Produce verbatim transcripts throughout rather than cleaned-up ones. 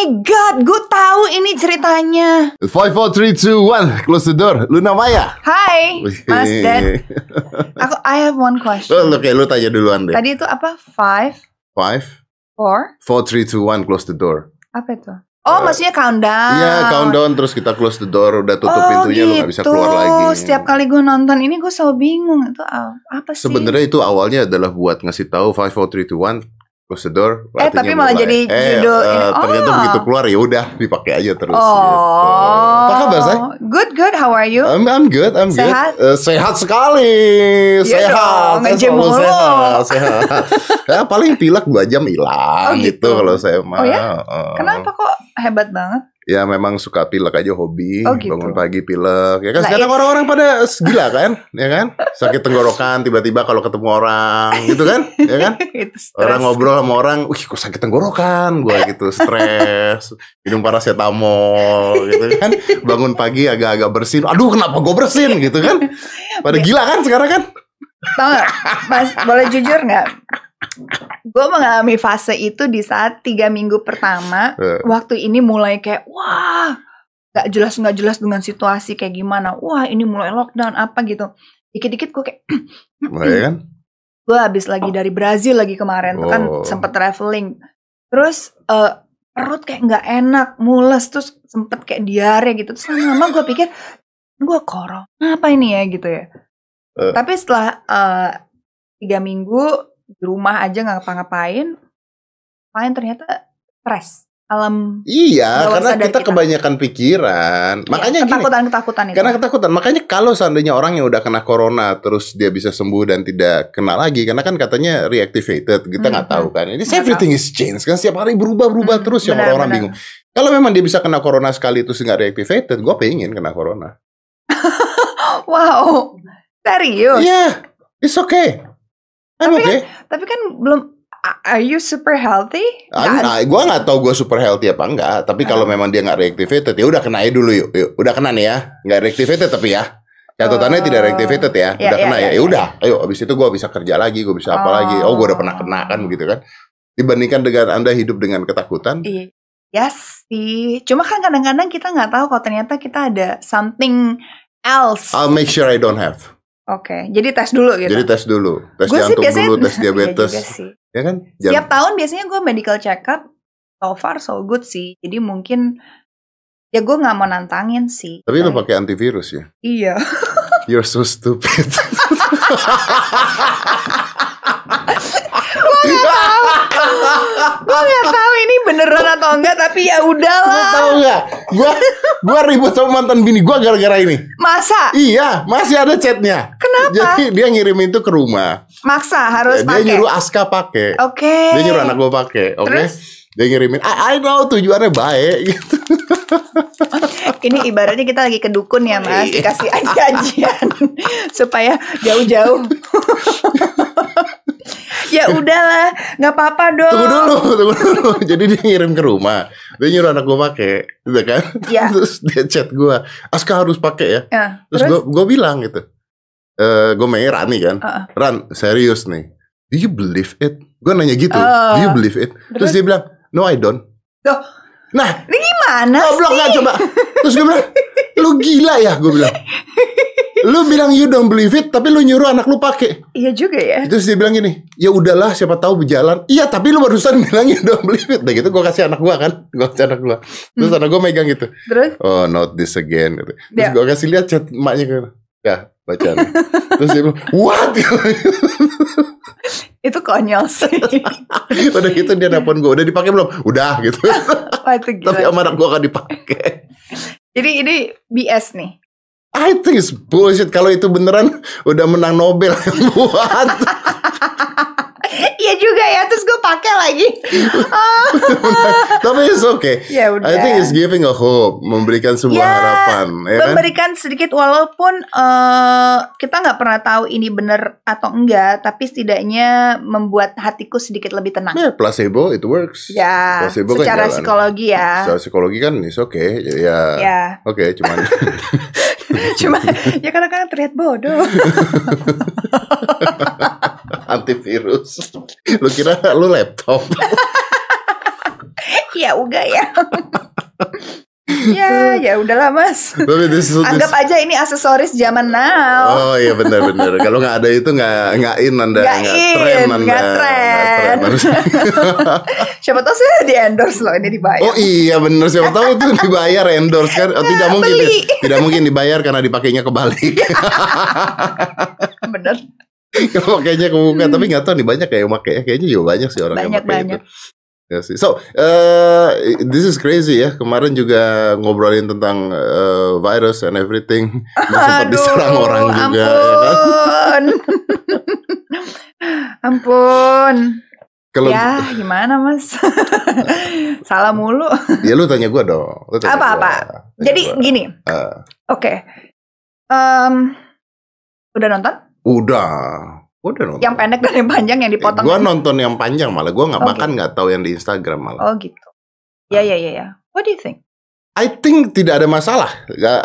my god, gue tahu ini ceritanya. five four three two one, close the door. Luna Maya. Hai, Mas Dead. Aku I have one question. Lu, lu, kayak lu tanya duluan deh. Tadi itu apa? five four three two one, close the door. Apa itu? Oh, uh, maksudnya countdown. Iya, countdown terus kita close the door, udah tutup oh, pintunya gitu. Lu gak bisa keluar lagi. Setiap kali gue nonton ini gue selalu bingung itu apa sih? Sebenarnya itu awalnya adalah buat ngasih tahu five four three two one. Close the door. Eh tapi malah jadi eh, judul uh, ini. Oh. Ternyata begitu keluar ya udah dipakai aja terus. Oh. Apa kabar Say? Good good. How are you? I'm, I'm good. I'm sehat? good. Uh, sehat sekali. Yeah, sehat. Ngejem mulu. Sehat. sehat. Ya, paling pilek dua jam hilang. Oh, gitu, gitu kalau saya mah. Oh ya? Kenapa kok hebat banget? Ya memang suka pilek aja hobi. Oh, gitu. Bangun pagi pilek. Ya kan nah, sekarang orang-orang pada gila kan, ya kan? Sakit tenggorokan tiba-tiba kalau ketemu orang gitu kan, ya kan? Orang ngobrol sama orang, "Wih, kok sakit tenggorokan?" Gua gitu, stres. Minum paracetamol gitu kan. Bangun pagi agak-agak bersin. Aduh, kenapa gue bersin gitu kan? Pada gila kan sekarang kan? Tahu gak? Mas, boleh jujur nggak? Gue mengalami fase itu di saat tiga minggu pertama uh. Waktu ini mulai kayak wah gak jelas gak jelas dengan situasi kayak gimana. Wah ini mulai lockdown apa gitu. Dikit-dikit gue kayak mulai kan? Gue habis lagi dari Brazil lagi kemarin oh. Kan sempet traveling. Terus uh, perut kayak gak enak, mules. Terus sempet kayak diare gitu. Terus lama-lama gue pikir gue korong apa ini ya gitu ya uh. Tapi setelah uh, tiga minggu di rumah aja nggak ngapa-ngapain, lain ternyata stres alam. Iya, karena kita, kita kebanyakan pikiran, iya, makanya ketakutan-ketakutan itu. Karena ketakutan, makanya kalau seandainya orang yang udah kena corona terus dia bisa sembuh dan tidak kena lagi, karena kan katanya reactivated, kita nggak hmm, tahu kan. Ini everything tahu. is change kan, setiap hari berubah-berubah hmm, terus yang orang-orang bingung. Kalau memang dia bisa kena corona sekali terus nggak reactivated, gue pengen kena corona. Wow, serius? Yeah, it's okay. Tapi, okay. kan, tapi kan belum. Are you super healthy? Nah, gue nggak tahu gue super healthy apa enggak. Tapi kalau uh. memang dia nggak reactivated, ya udah kena aja dulu yuk, yuk. Udah kena nih ya, nggak reactivated tapi ya. Catatannya uh. tidak reactivated ya. Udah yeah, kena yeah, ya, ya udah. Yeah. Ayo, abis itu gue bisa kerja lagi, gue bisa apa uh. lagi. Oh, gue udah pernah kena kan begitu kan? Dibandingkan dengan Anda hidup dengan ketakutan. Iya yes, sih. Cuma kan kadang-kadang kita nggak tahu kalau ternyata kita ada something else. I'll make sure I don't have. Oke, okay. jadi tes dulu gitu. Jadi tes dulu, tes gua jantung biasanya, dulu, tes diabetes, iya ya kan? Jam. Setiap tahun biasanya gue medical check up, so far so good sih. Jadi mungkin ya gue nggak mau nantangin sih. Tapi lo pakai antivirus ya? Iya. You're so stupid. Gue nggak tahu, gue nggak tahu ini beneran atau enggak, tapi ya udahlah. Gue tahu nggak? Gue gue ribut sama mantan bini gue gara-gara ini. Masa? Iya, masih ada chatnya. Kenapa? Jadi dia ngirimin itu ke rumah. Maksa harus pakai. Dia nyuruh Aska pakai. Oke. Okay. Dia nyuruh anak gue pakai. Oke. Okay. Dia ngirimin. I, I know tujuannya baik. Gitu. Ini ibaratnya kita lagi ke dukun ya mas, dikasih ajian supaya jauh-jauh. Ya udahlah, nggak apa-apa dong. Tunggu dulu, tunggu dulu. Jadi dia ngirim ke rumah, dia nyuruh anak gue pakai, gitu kan? Ya. Terus dia chat gue, Aska harus pakai ya. ya. Terus, terus? gue bilang gitu, e, gue main Rani kan, uh -uh. Ran serius nih, do you believe it? Gue nanya gitu, uh, do you believe it? Terus, terus dia bilang, no I don't. Loh, nah, ini gimana sih? Goblok nggak coba? Terus gue bilang, lu gila ya? Gue bilang. Lu bilang you don't believe it, tapi lu nyuruh anak lu pakai. Iya juga ya. Terus dia bilang gini, ya udahlah siapa tahu berjalan. Iya tapi lu barusan bilang you don't believe it. Nah gitu gue kasih anak gue kan, gue kasih anak gue. Terus hmm. anak gue megang gitu. Terus? Oh not this again. Terus yeah. gue kasih lihat chat emaknya gitu. Ya bacaan. Terus dia bilang what? Itu konyol sih. Udah gitu dia nelfon gue, udah dipakai belum? Udah gitu. Oh, itu tapi sama anak gue akan dipakai. Jadi ini B S nih. I think it's bullshit. Kalau itu beneran udah menang Nobel buat. Iya juga ya. Terus gue pakai lagi. Tapi it's okay. Ya udah. I think it's giving a hope, memberikan sebuah ya, harapan. Ya memberikan kan? Sedikit walaupun uh, kita nggak pernah tahu ini bener atau enggak, tapi setidaknya membuat hatiku sedikit lebih tenang. Ya, placebo it works. Ya. Placebo secara kan psikologi ya. Secara psikologi kan it's okay. Ya. ya. Oke, okay, cuman. Cuma ya kadang-kadang terlihat bodoh. Antivirus. Lu kira lu laptop. ya uga ya. Ya, ya udahlah Mas. Tapi this is, this... anggap aja ini aksesoris zaman now. Oh iya benar-benar. Kalau nggak ada itu nggak nggak in anda, nggak tren anda. Nggak tren. Siapa tahu saya di endorse loh, ini dibayar. Oh iya benar, siapa tahu tuh dibayar endorse kan? Oh, tidak mungkin, tidak mungkin dibayar karena dipakainya kebalik. Bener. Kalau pakainya kebuka, hmm. tapi nggak tahu nih banyak kayak makanya kayaknya juga banyak sih orang banyak, yang pakai banyak. Itu. So, uh, this is crazy ya. Kemarin juga ngobrolin tentang uh, virus and everything. Sempat diserang orang juga. Ampun, ya kan? Ampun. Kalau ya gimana Mas? Salah mulu. Ya lu tanya gue dong. Apa-apa. Jadi gua. Gini. Uh. Oke. Okay. Um, udah nonton? Udah. Udah yang pendek dan yang panjang yang dipotong. Eh, gua nonton yang panjang malah, gua nggak okay. bahkan nggak tahu yang di Instagram malah. Oh gitu. Ya ya ya ya. What do you think? I think tidak ada masalah.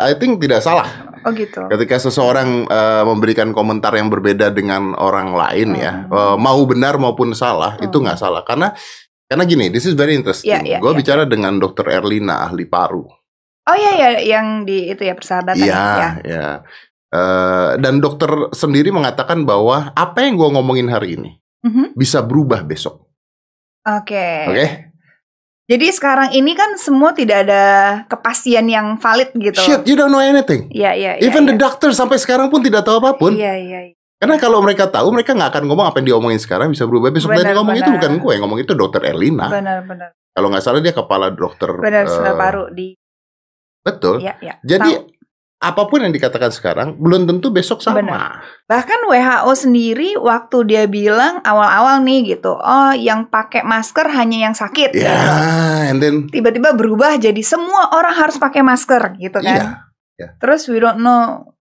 I think tidak salah. Oh gitu. Ketika seseorang uh, memberikan komentar yang berbeda dengan orang lain hmm. ya, uh, mau benar maupun salah hmm. itu nggak salah karena karena gini, this is very interesting. Yeah, yeah, gua yeah. bicara dengan dokter Erlina ahli paru. Oh ya ya, yang di itu ya persahabatan. Iya yeah, ya. Yeah. Uh, dan dokter sendiri mengatakan bahwa apa yang gue ngomongin hari ini mm-hmm. bisa berubah besok. Oke. Okay. Oke. Okay? Jadi sekarang ini kan semua tidak ada kepastian yang valid gitu. Shit, you don't know anything. Iya yeah, iya. Yeah, Even yeah, the yeah. doctor sampai sekarang pun tidak tahu apapun. Iya yeah, iya. Yeah, yeah. Karena kalau mereka tahu, mereka nggak akan ngomong apa yang diomongin sekarang bisa berubah besok. Benar, tadi ngomong benar. Itu bukan gue yang ngomong, itu dokter Erlina. Benar-benar. Kalau nggak salah dia kepala dokter. Benar, uh, paru di. Betul. Iya yeah, iya. Yeah. Jadi tahu. Apapun yang dikatakan sekarang belum tentu besok sama. Bener. Bahkan W H O sendiri waktu dia bilang awal-awal nih gitu, oh yang pakai masker hanya yang sakit. Ya, yeah, and then tiba-tiba berubah jadi semua orang harus pakai masker gitu kan. Yeah, yeah. Terus we don't know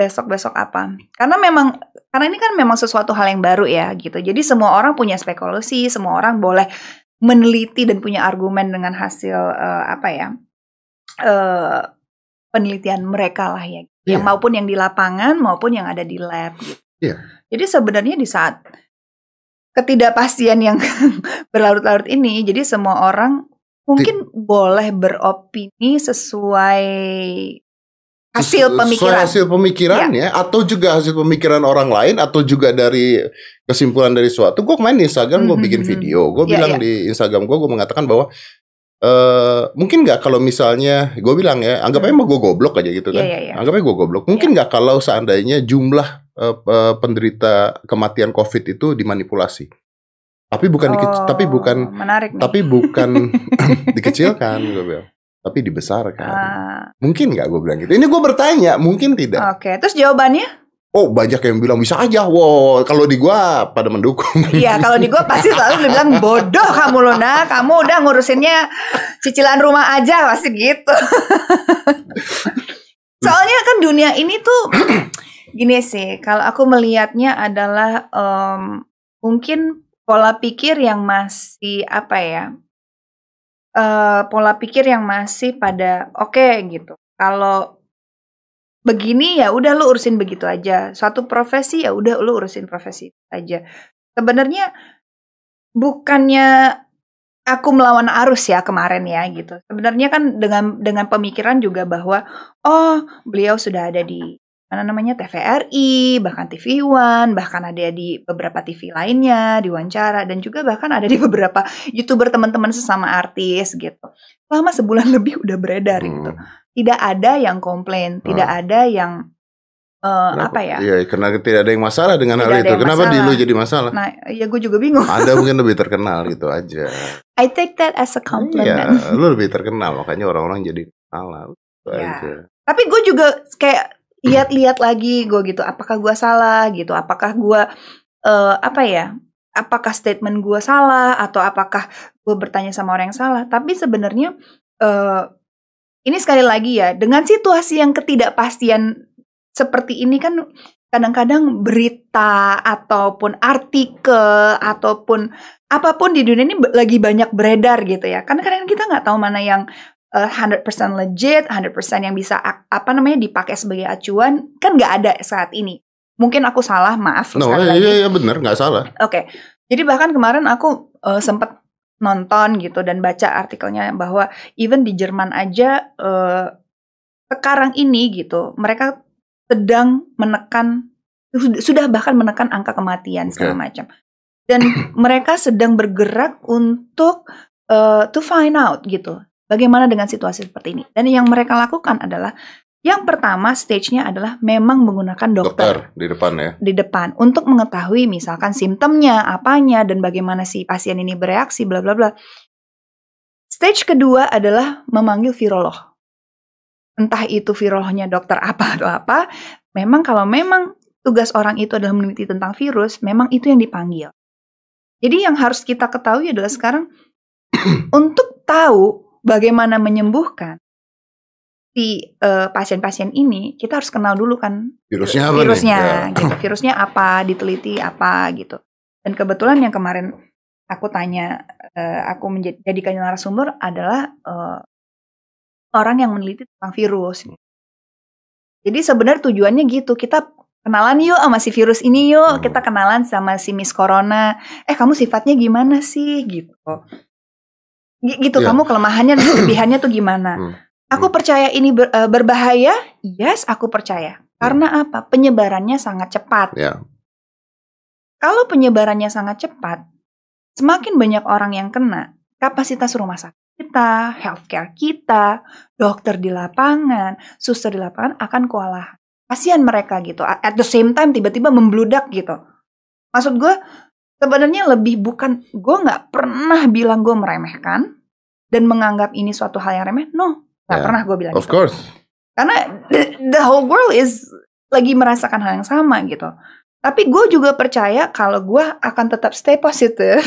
besok-besok apa. Karena memang karena ini kan memang sesuatu hal yang baru ya gitu. Jadi semua orang punya spekulasi, semua orang boleh meneliti dan punya argumen dengan hasil uh, apa ya? Uh, penelitian mereka lah ya, yeah. yang maupun yang di lapangan maupun yang ada di lab. Gitu. Yeah. Jadi sebenarnya di saat ketidakpastian yang berlarut-larut ini, jadi semua orang mungkin di, boleh beropini sesuai hasil sesu, pemikiran, sesuai hasil pemikiran yeah. ya, atau juga hasil pemikiran orang lain, atau juga dari kesimpulan dari suatu. Gue main di Instagram, gue mm-hmm. bikin video, gue yeah, bilang yeah. di Instagram gue, gue mengatakan bahwa Uh, mungkin nggak kalau misalnya gue bilang ya anggap aja mah gue goblok aja gitu kan yeah, yeah, yeah. anggap aja gue goblok mungkin nggak yeah. kalau seandainya jumlah uh, uh, penderita kematian COVID itu dimanipulasi tapi bukan oh, dikeci, tapi bukan tapi bukan dikecilkan gue bilang tapi dibesarkan ah. mungkin nggak gue bilang gitu ini gue bertanya mungkin tidak oke okay. Terus jawabannya oh banyak yang bilang bisa aja, wow kalau di gua pada mendukung. Iya kalau di gua pasti selalu bilang bodoh kamu Luna, kamu udah ngurusinnya cicilan rumah aja pasti gitu. Soalnya kan dunia ini tuh gini sih, kalau aku melihatnya adalah um, mungkin pola pikir yang masih apa ya, uh, pola pikir yang masih pada oke okay, gitu. Kalau begini ya udah lu urusin begitu aja. Suatu profesi ya udah lu urusin profesi aja. Sebenarnya bukannya aku melawan arus ya kemarin ya gitu. Sebenarnya kan dengan dengan pemikiran juga bahwa oh beliau sudah ada di mana namanya T V R I, bahkan T V One, bahkan ada di beberapa T V lainnya diwawancara dan juga bahkan ada di beberapa YouTuber teman-teman sesama artis gitu. Lama sebulan lebih udah beredar hmm. gitu. Tidak ada yang komplain, hmm. tidak ada yang uh, apa ya? Iya, karena tidak ada yang masalah dengan tidak hal itu. Kenapa masalah. Di lu jadi masalah? Nah, ya gue juga bingung. Ada mungkin lebih terkenal gitu aja. I take that as a compliment. Iya, lu lebih terkenal, makanya orang-orang jadi salah. Ya. Tapi gue juga kayak lihat-lihat lagi gue gitu. Apakah gue salah gitu? Apakah gue uh, apa ya? Apakah statement gue salah atau apakah gue bertanya sama orang yang salah? Tapi sebenarnya. Uh, Ini sekali lagi ya, dengan situasi yang ketidakpastian seperti ini kan kadang-kadang berita ataupun artikel ataupun apapun di dunia ini lagi banyak beredar gitu ya. Karena kadang kita nggak tahu mana yang uh, one hundred percent legit, one hundred percent yang bisa apa namanya dipakai sebagai acuan kan nggak ada saat ini. Mungkin aku salah, maaf. No, iya iya benar nggak salah. Oke, okay. Jadi bahkan kemarin aku uh, sempat nonton gitu dan baca artikelnya bahwa even di Jerman aja eh, sekarang ini gitu mereka sedang menekan, sudah bahkan menekan angka kematian okay. segala macam, dan mereka sedang bergerak untuk uh, to find out gitu bagaimana dengan situasi seperti ini. Dan yang mereka lakukan adalah yang pertama stage-nya adalah memang menggunakan dokter, dokter di depan ya, di depan untuk mengetahui misalkan simptomnya apanya dan bagaimana si pasien ini bereaksi bla bla bla. Stage kedua adalah memanggil virolog, entah itu virolognya dokter apa atau apa. Memang kalau memang tugas orang itu adalah meneliti tentang virus, memang itu yang dipanggil. Jadi yang harus kita ketahui adalah sekarang untuk tahu bagaimana menyembuhkan si uh, pasien-pasien ini, kita harus kenal dulu kan virusnya apa, virusnya, nih? Gitu. Virusnya apa, diteliti apa gitu. Dan kebetulan yang kemarin aku tanya, uh, aku menjadikan narasumber adalah uh, orang yang meneliti tentang virus. Jadi sebenarnya tujuannya gitu, kita kenalan yuk sama si virus ini yuk, hmm. kita kenalan sama si Miss Corona. Eh kamu sifatnya gimana sih gitu. Gitu yeah. Kamu kelemahannya dan kelebihannya tuh gimana? Hmm. Aku percaya ini ber, uh, berbahaya. Yes, aku percaya. Karena hmm. apa? Penyebarannya sangat cepat. Yeah. Kalau penyebarannya sangat cepat, semakin banyak orang yang kena, kapasitas rumah sakit kita, healthcare kita, dokter di lapangan, suster di lapangan akan kewalahan. Kasihan mereka gitu. At the same time tiba-tiba membludak gitu. Maksud gue, sebenarnya lebih bukan, gue gak pernah bilang gue meremehkan dan menganggap ini suatu hal yang remeh. No, gak yeah, pernah gue bilang of gitu. Of course. Karena the, the whole world is lagi merasakan hal yang sama gitu. Tapi gue juga percaya kalau gue akan tetap stay positif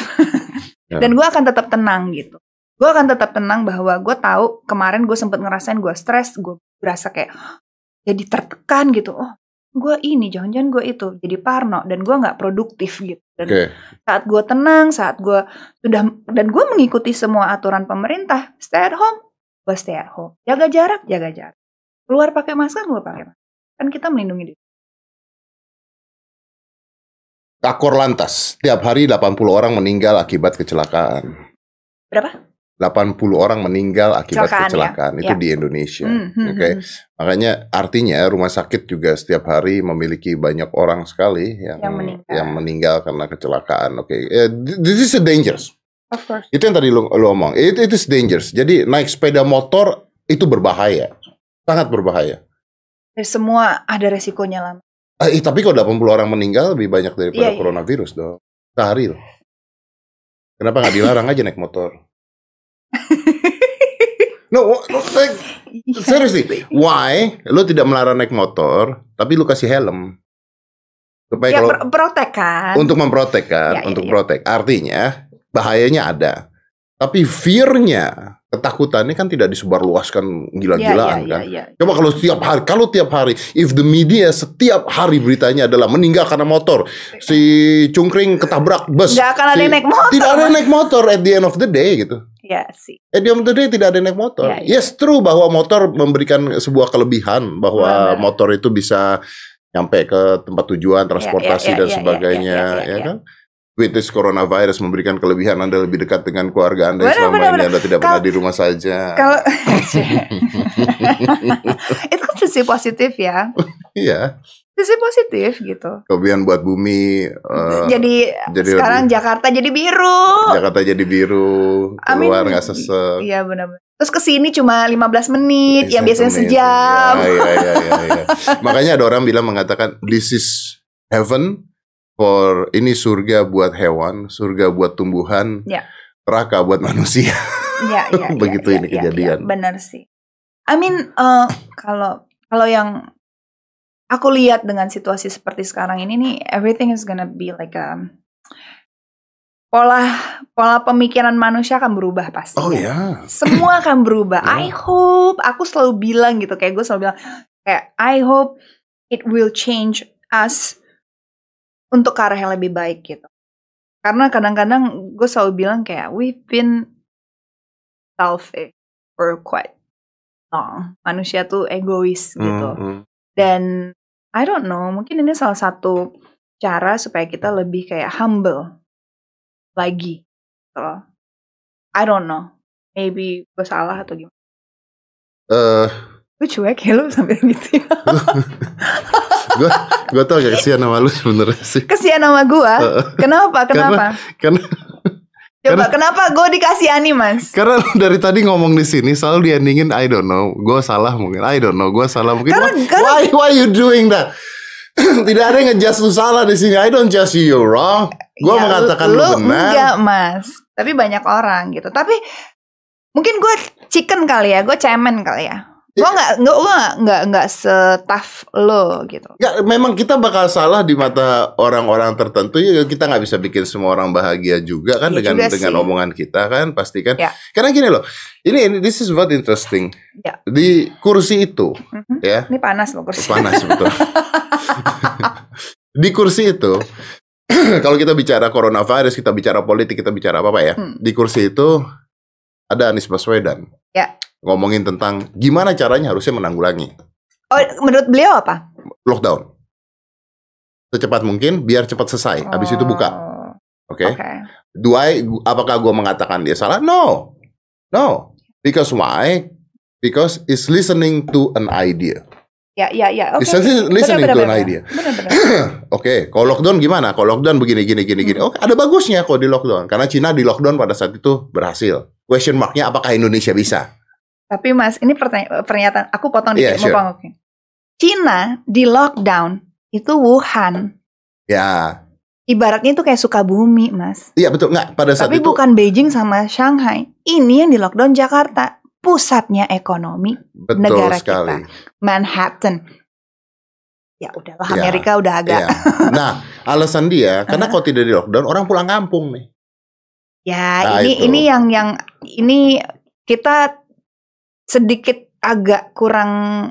yeah. dan gue akan tetap tenang gitu. Gue akan tetap tenang bahwa gue tahu kemarin gue sempet ngerasain gue stres, gue berasa kayak jadi tertekan gitu. Oh, gue ini, jangan-jangan gue itu, jadi parno dan gue nggak produktif gitu. Dan okay. saat gue tenang, saat gue sudah dan gue mengikuti semua aturan pemerintah, stay at home, gue stay at home, jaga jarak, jaga jarak, keluar pakai masker, gue pakai masker. Kan kita melindungi diri. Kakor lantas, tiap hari delapan puluh orang meninggal akibat kecelakaan. Berapa? delapan puluh orang meninggal akibat kecelakaan, kecelakaan. Ya? Itu ya. Di Indonesia. Hmm, hmm, Oke. Okay? Hmm. Makanya artinya rumah sakit juga setiap hari memiliki banyak orang sekali yang yang meninggal, yang meninggal karena kecelakaan. Oke. Okay? This is a dangerous. Of course. Itu yang tadi lu, lu omong. It, it is dangerous. Jadi naik sepeda motor itu berbahaya. Sangat berbahaya. Dari semua ada resikonya lah. Eh, tapi kalau delapan puluh orang meninggal lebih banyak daripada yeah, coronavirus yeah. dong. Sehari loh. Kenapa nggak dilarang aja naik motor? No, like, seriously, why lu tidak melarang naik motor, tapi lu kasih helm supaya ya, kalau protekan, untuk memprotekkan, ya, ya, untuk ya. Protek. Artinya bahayanya ada, tapi fear-nya, ketakutannya kan tidak disebarluaskan gila-gilaan ya, ya, kan. Ya, ya, ya. Coba kalau setiap hari, kalau tiap hari, if the media setiap hari beritanya adalah meninggal karena motor, si cungkring ketabrak bus, nggak akan ada si, yang naik motor. Tidak ada yang naik motor at the end of the day gitu. Ya sih. At the end of the day tidak ada yang naik motor. Ya, ya. Yes true bahwa motor memberikan sebuah kelebihan bahwa Mana? motor itu bisa nyampe ke tempat tujuan, transportasi ya, ya, ya, dan ya, sebagainya, ya, ya, ya, ya, ya kan? With this coronavirus memberikan kelebihan Anda lebih dekat dengan keluarga Anda bener, selama bener, ini bener. Anda tidak pernah di rumah saja. Kalau itu kan sisi positif ya. Iya. Sisi positif gitu. Kelebihan buat bumi. Uh, jadi, jadi sekarang lebih, Jakarta jadi biru. Jakarta jadi biru. Keluar nggak sesek. Iya benar-benar. Terus kesini cuma lima belas menit, yang biasanya menit. sejam. Iya iya iya. Ya. Makanya ada orang bilang mengatakan this is heaven. For ini surga buat hewan, surga buat tumbuhan, ya. Neraka buat manusia. Ya, ya, begitu ya, ini ya, kejadian. Ya, benar sih. I mean, uh, kalau kalau yang aku lihat dengan situasi seperti sekarang ini nih, everything is gonna be like a pola pola pemikiran manusia akan berubah pasti. Oh ya. Yeah. Semua akan berubah. Yeah. I hope. Aku selalu bilang gitu, kayak gue selalu bilang, kayak I hope it will change us. Untuk ke arah yang lebih baik gitu. Karena kadang-kadang gue selalu bilang kayak we've been selfish for quite long. Manusia tuh egois gitu. Mm-hmm. Dan I don't know, mungkin ini salah satu cara supaya kita lebih kayak humble lagi. Gitu. I don't know. Maybe gue salah atau gimana. Uh, gue cuek ya lu sampai gitu ya. Gue gue tau gak kesian sama lu sebenernya sih. Kesian sama gue? Kenapa? Kenapa? Karena, karena, Coba karena, kenapa gue dikasihani mas? Karena dari tadi ngomong di sini selalu diandingin I don't know. Gue salah mungkin. I don't know. Gue salah mungkin. Karena, why, karena, why why you doing that? Tidak ada yang ngejudge lu salah di sini. I don't judge you, you're wrong. Gue ya, mengatakan lu, lu benar. Enggak mas. Tapi banyak orang gitu. Tapi mungkin gue chicken kali ya. Gue cemen kali ya. Gue gak, gue gak, gak se-tough lo gitu. Gak, memang kita bakal salah di mata orang-orang tertentu. Ya, kita gak bisa bikin semua orang bahagia juga kan ya, dengan juga dengan omongan kita kan pasti kan. Ya. Karena gini loh, ini, ini this is what interesting. Ya. Di kursi itu, mm-hmm. ya. Ini panas loh kursi. Panas betul. Di kursi itu, kalau kita bicara coronavirus, kita bicara politik, kita bicara apa-apa ya. Hmm. Di kursi itu ada Anies Baswedan. Ya. Ngomongin tentang gimana caranya harusnya menanggulangi. Oh, menurut beliau apa? Lockdown. Secepat mungkin, biar cepat selesai. Oh. Habis itu buka. Oke. Okay? Okay. Do I, apakah gue mengatakan dia salah? No. No. Because why? Because it's listening to an idea. Ya, ya, ya. Oke. Okay. It's listening bener, bener, to bener, an bener. idea. Oke. Okay. Kalau lockdown gimana? Kalau lockdown begini, gini, gini, hmm. gini. Oke, okay, ada bagusnya kalau di lockdown. Karena Cina di lockdown pada saat itu berhasil. Question marknya apakah Indonesia bisa? Tapi mas, ini pernyataan, aku potong dikit, yeah, sure. mau okay. Cina di lockdown itu Wuhan. Ya. Yeah. Ibaratnya itu kayak Sukabumi mas. Iya yeah, betul, nggak pada saat Tapi itu. Tapi bukan Beijing sama Shanghai. Ini yang di lockdown Jakarta, pusatnya ekonomi betul negara sekali. Kita. Manhattan. Ya udahlah yeah. Amerika udah agak. Yeah. Nah, alasan dia karena kalau tidak di lockdown orang pulang kampung nih. Ya nah, ini itu. ini yang yang ini kita sedikit agak kurang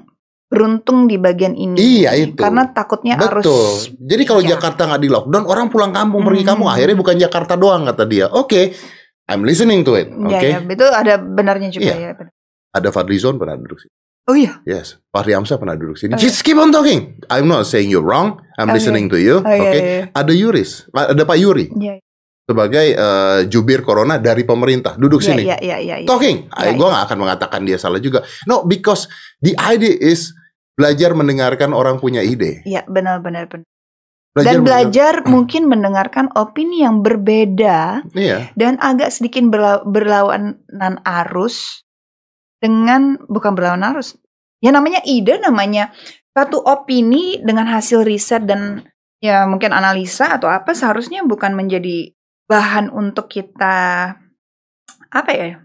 beruntung di bagian ini. Iya itu. Karena takutnya Betul. harus. Jadi kalau ya. Jakarta nggak di lockdown, orang pulang kampung hmm. pergi kampung. Akhirnya bukan Jakarta doang kata dia. Oke, okay, I'm listening to it. Oke. Okay? Ya, ya. Itu ada benarnya juga iya. ya. Ada Fadli Zon pernah duduk sini. Oh iya. Yes, Fahri Hamzah pernah duduk sini. Oh, Just keep on talking. I'm not saying you're wrong. I'm oh, listening iya. to you. Oh, Oke. Okay? Iya, iya. Ada Yuris, ada Pak Yuri. Iya. Sebagai uh, jubir corona dari pemerintah. Duduk yeah, sini yeah, yeah, yeah, yeah. Talking yeah, yeah. Gue gak akan mengatakan dia salah juga. No, because the idea is belajar mendengarkan orang punya ide. Iya yeah, benar-benar benar. Dan belajar mungkin mendengarkan opini yang berbeda yeah. Dan agak sedikit berla- berlawanan arus. Dengan bukan berlawanan arus. Ya namanya ide, namanya satu opini dengan hasil riset dan ya mungkin analisa atau apa, seharusnya bukan menjadi bahan untuk kita apa ya?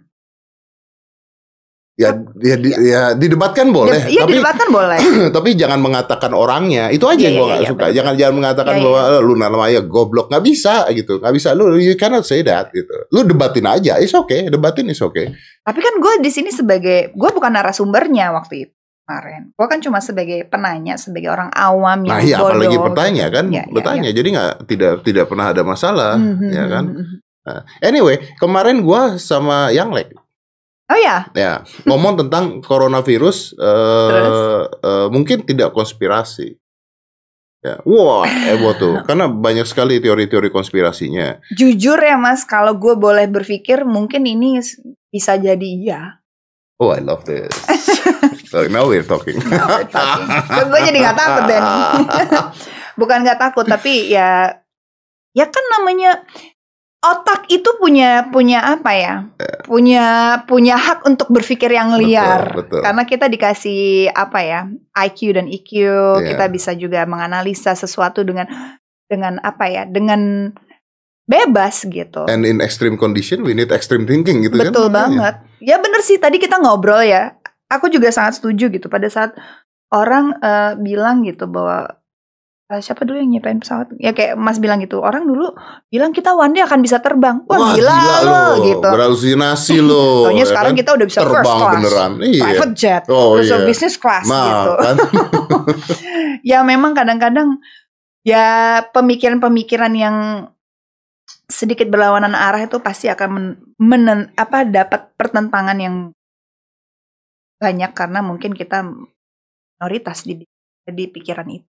Ya, ya, di, ya didebatkan boleh. Iya di, didebatkan boleh. Tapi jangan mengatakan orangnya. Itu aja yang yeah, gue yeah, gak yeah, suka. Betul. Jangan jangan mengatakan yeah, bahwa yeah. Luna Maya goblok, nggak bisa gitu. Nggak bisa. Lu you cannot say that gitu. Lu debatin aja. It's okay. Debatin is okay. Tapi kan gue di sini sebagai gue bukan narasumbernya waktu itu kemarin. Gue kan cuma sebagai penanya, sebagai orang awam yang nah, iya, bodoh. Nah apalagi bertanya kan, ya, bertanya. Ya, ya. Jadi nggak tidak tidak pernah ada masalah, mm-hmm. ya kan. Nah, anyway, kemarin gue sama Yang Le. Oh ya. Ya, ngomong tentang coronavirus uh, uh, mungkin tidak konspirasi. Ya, wah, wow, heboh tuh. Karena banyak sekali teori-teori konspirasinya. Jujur ya Mas, kalau gue boleh berpikir mungkin ini bisa jadi iya. Oh, I love this. Now we're talking. Now we're talking. Gue jadi nggak takut deh. Bukan nggak takut, tapi ya, ya kan namanya otak itu punya punya apa ya? Yeah. Punya punya hak untuk berpikir yang liar. Betul, betul. Karena kita dikasih apa ya? I Q dan I Q. Yeah. Kita bisa juga menganalisa sesuatu dengan dengan apa ya? Dengan bebas gitu. And in extreme condition we need extreme thinking gitu. Betul kan? Banget. Ya bener sih, tadi kita ngobrol ya. Aku juga sangat setuju gitu pada saat orang uh, bilang gitu bahwa uh, siapa dulu yang nyiptain pesawat? Ya kayak Mas bilang gitu. Orang dulu bilang kita one day akan bisa terbang. Wah, Wah gila, gila lo gitu. Berhalusinasi lo. Soalnya sekarang kita udah bisa terbang first class. Beneran. Iya. Private jet. Oh, terus iya. business class nah, gitu. Kan? Ya memang kadang-kadang ya pemikiran-pemikiran yang sedikit berlawanan arah itu pasti akan men, menen, apa dapat pertentangan yang banyak karena mungkin kita minoritas di di pikiran itu.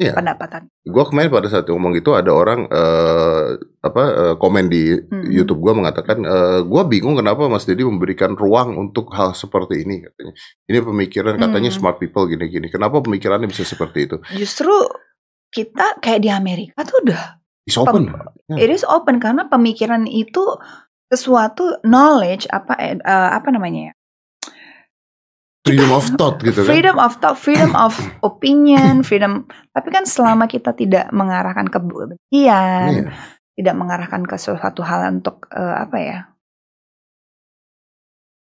Iya. Pendapatan. Gue kemarin pada saat ngomong gitu ada orang uh, apa uh, komen di hmm. YouTube gue mengatakan uh, gue bingung kenapa Mas Dedi memberikan ruang untuk hal seperti ini katanya. Ini pemikiran katanya hmm. smart people gini-gini. Kenapa pemikirannya bisa seperti itu? Justru kita kayak di Amerika tuh udah it's open. Pem- it is open karena pemikiran itu sesuatu knowledge apa uh, apa namanya ya? Freedom of thought gitu kan. Freedom of thought, freedom of opinion, freedom. Tapi kan selama kita tidak mengarahkan ke kebencian, yeah. tidak mengarahkan ke suatu hal untuk uh, apa ya?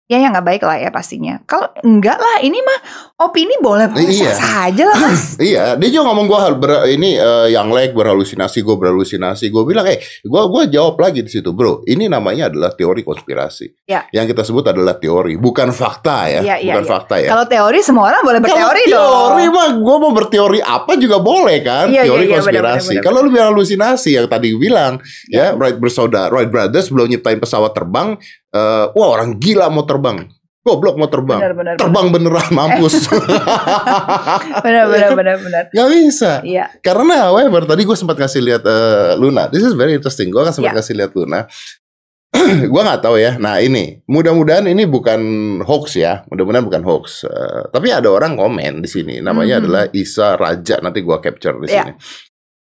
Ya yang nggak baik lah ya pastinya. Kalau enggak lah ini mah opini boleh boleh iya. saja lah Mas. Iya, dia juga ngomong gue ber- ini uh, yang like berhalusinasi, gue berhalusinasi. Gue bilang eh gue gue jawab lagi di situ, bro. Ini namanya adalah teori konspirasi. Ya. Yang kita sebut adalah teori, bukan fakta ya. ya, ya bukan ya. fakta ya. Kalau teori semua orang boleh berteori kalo dong. Teori mah gue mau berteori apa juga boleh kan. Ya, teori ya, ya, konspirasi. Kalau lu berhalusinasi yang tadi bilang ya, ya Wright bersaudara, Wright Brothers belum nyiptain pesawat terbang. Uh, wah orang gila mau terbang, goblok mau terbang, benar, benar, terbang benar. beneran mampus. Benar-benar, benar-benar. Gak bisa. Ya. Karena however tadi gue sempat kasih lihat uh, Luna. This is very interesting. Gue kan sempat ya. kasih lihat Luna. Gue nggak tahu ya. Nah ini, mudah-mudahan ini bukan hoax ya. Mudah-mudahan bukan hoax. Uh, tapi ada orang komen di sini. Namanya mm-hmm. adalah Isa Raja. Nanti gue capture di sini. Ya.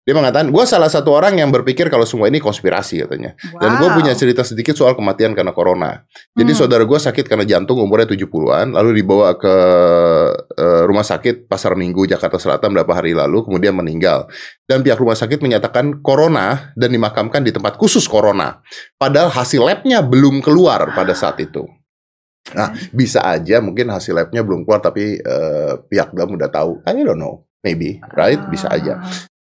Dia mengatakan, gue salah satu orang yang berpikir kalau semua ini konspirasi katanya. Wow. Dan gue punya cerita sedikit soal kematian karena corona. Jadi hmm. saudara gue sakit karena jantung umurnya tujuh puluhan. Lalu dibawa ke uh, rumah sakit Pasar Minggu, Jakarta Selatan beberapa hari lalu. Kemudian meninggal. Dan pihak rumah sakit menyatakan corona dan dimakamkan di tempat khusus corona. Padahal hasil labnya belum keluar pada saat itu. Nah, bisa aja mungkin hasil labnya belum keluar tapi uh, pihak dalam udah tahu. I don't know. Maybe, right? Bisa aja.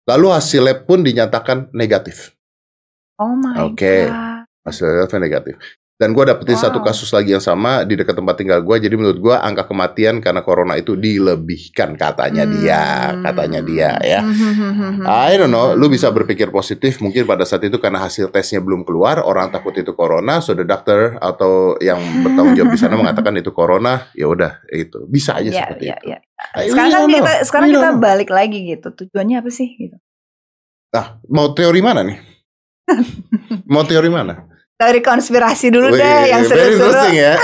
Lalu hasil lab pun dinyatakan negatif. Oh my okay. God. Oke, hasil labnya negatif. Dan gue dapetin wow. satu kasus lagi yang sama di dekat tempat tinggal gue. Jadi menurut gue angka kematian karena corona itu dilebihkan katanya hmm. dia, katanya dia ya. I don't know. Lu bisa berpikir positif mungkin pada saat itu karena hasil tesnya belum keluar. Orang takut itu corona. So the doctor atau yang bertanggung jawab di sana mengatakan itu corona. Ya udah itu bisa aja yeah, seperti yeah, itu. Yeah. Sekarang kita know. sekarang kita balik lagi gitu. Tujuannya apa sih? Gitu. Nah, mau teori mana nih? Mau teori mana? Teori konspirasi dulu Wih, deh yang seru-seru ya.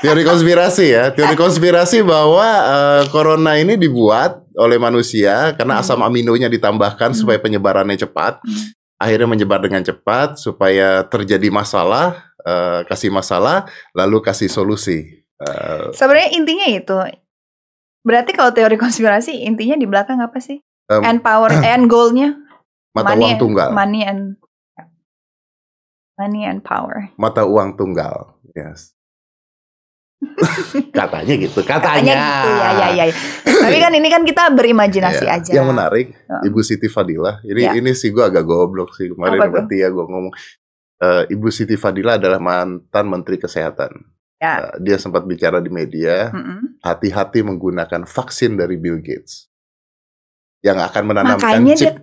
Teori konspirasi ya. Teori konspirasi bahwa uh, corona ini dibuat oleh manusia karena asam aminonya ditambahkan hmm. supaya penyebarannya cepat. Hmm. Akhirnya menyebar dengan cepat supaya terjadi masalah, uh, kasih masalah lalu kasih solusi. Uh, Sebenarnya intinya itu. Berarti kalau teori konspirasi intinya di belakang apa sih? Um, and power and goalnya? Mata money uang and, tunggal. Money and Money and power. Mata uang tunggal, yes. Katanya gitu, katanya. Katanya gitu, ya, ya, ya. Tapi kan ini kan kita berimajinasi ya, aja. Yang menarik, oh. Ibu Siti Fadilah. Ini, ya. ini sih gue agak goblok sih kemarin sama Tia gue ngomong. Uh, Ibu Siti Fadilah adalah mantan Menteri Kesehatan. Ya. Uh, dia sempat bicara di media, mm-mm. hati-hati menggunakan vaksin dari Bill Gates yang akan menanamkan Makanya chip. Dia...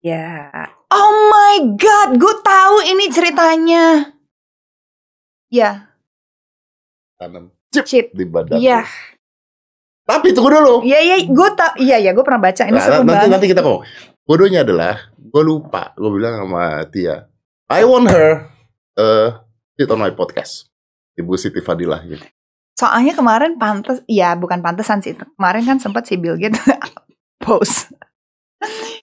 Ya, oh my god, gue tahu ini ceritanya. Ya, tanam chip, chip di badan. Ya, tapi tunggu dulu. Iya iya, gue tahu. Iya iya, gue pernah baca ini. Nah, seru nanti banget. nanti kita ngomong. Bodohnya adalah, gue lupa. Gue bilang sama Tia, I want her uh, sit on my podcast. Ibu Siti Fadilah gitu. Soalnya kemarin pantas, ya bukan pantesan sih. Kemarin kan sempat si Bill Gates post.